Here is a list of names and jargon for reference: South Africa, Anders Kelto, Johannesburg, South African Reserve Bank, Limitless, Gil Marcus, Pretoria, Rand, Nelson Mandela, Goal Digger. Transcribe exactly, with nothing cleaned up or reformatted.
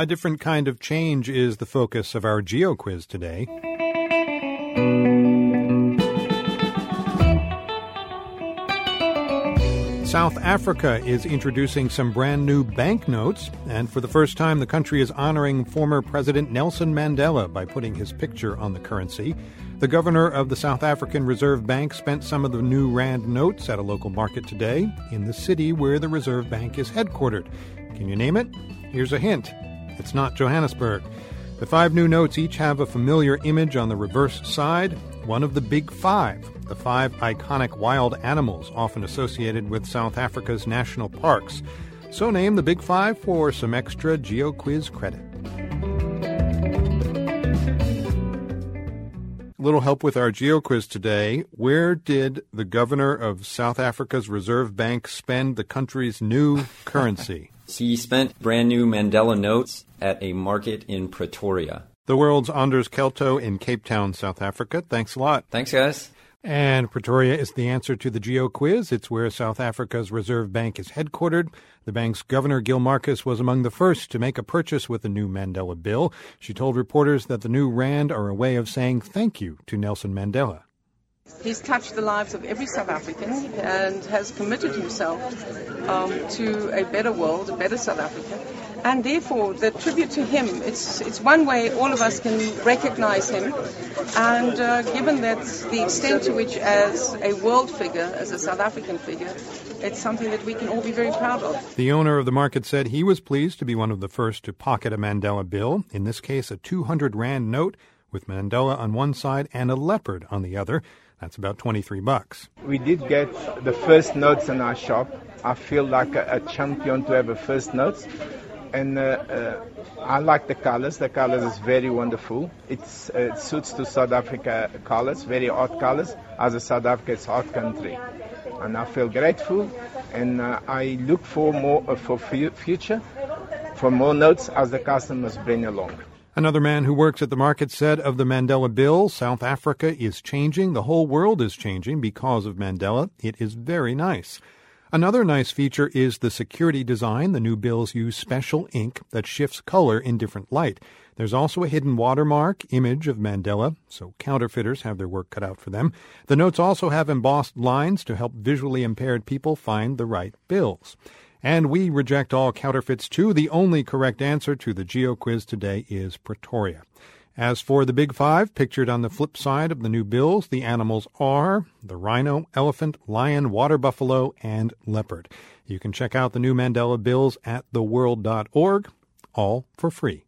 A different kind of change is the focus of our geo quiz today. South Africa is introducing some brand new banknotes, and for the first time the country is honoring former President Nelson Mandela by putting his picture on the currency. The governor of the South African Reserve Bank spent some of the new Rand notes at a local market today in the city where the Reserve Bank is headquartered. Can you name it? Here's a hint. It's not Johannesburg. The five new notes each have a familiar image on the reverse side, one of the big five, the five iconic wild animals often associated with South Africa's national parks. So name the big five for some extra Geo Quiz credit. A little help with our Geo Quiz today. Where did the governor of South Africa's Reserve Bank spend the country's new currency? He spent brand new Mandela notes at a market in Pretoria. The world's Anders Kelto in Cape Town, South Africa. Thanks a lot. Thanks, guys. And Pretoria is the answer to the Geo Quiz. It's where South Africa's Reserve Bank is headquartered. The bank's governor, Gil Marcus, was among the first to make a purchase with the new Mandela bill. She told reporters that the new Rand are a way of saying thank you to Nelson Mandela. He's touched the lives of every South African and has committed himself um, to a better world, a better South Africa. And therefore, the tribute to him, it's it's one way all of us can recognize him. And uh, given that the extent to which, as a world figure, as a South African figure, it's something that we can all be very proud of. The owner of the market said he was pleased to be one of the first to pocket a Mandela bill, in this case a two hundred rand note with Mandela on one side and a leopard on the other. That's about twenty-three bucks. We did get the first notes in our shop. I feel like a, a champion to have a first notes. And uh, uh, I like the colors. The colors is very wonderful. It's, uh, it suits to South Africa colors, very hot colors, as a South Africa's hot country. And I feel grateful. And uh, I look for more uh, for f- future, for more notes as the customers bring along. Another man who works at the market said of the Mandela bill, South Africa is changing. The whole world is changing because of Mandela. It is very nice. Another nice feature is the security design. The new bills use special ink that shifts color in different light. There's also a hidden watermark image of Mandela, so counterfeiters have their work cut out for them. The notes also have embossed lines to help visually impaired people find the right bills. And we reject all counterfeits, too. The only correct answer to the Geo Quiz today is Pretoria. As for the Big Five, pictured on the flip side of the new bills, the animals are the rhino, elephant, lion, water buffalo, and leopard. You can check out the new Mandela bills at the world dot org, all for free.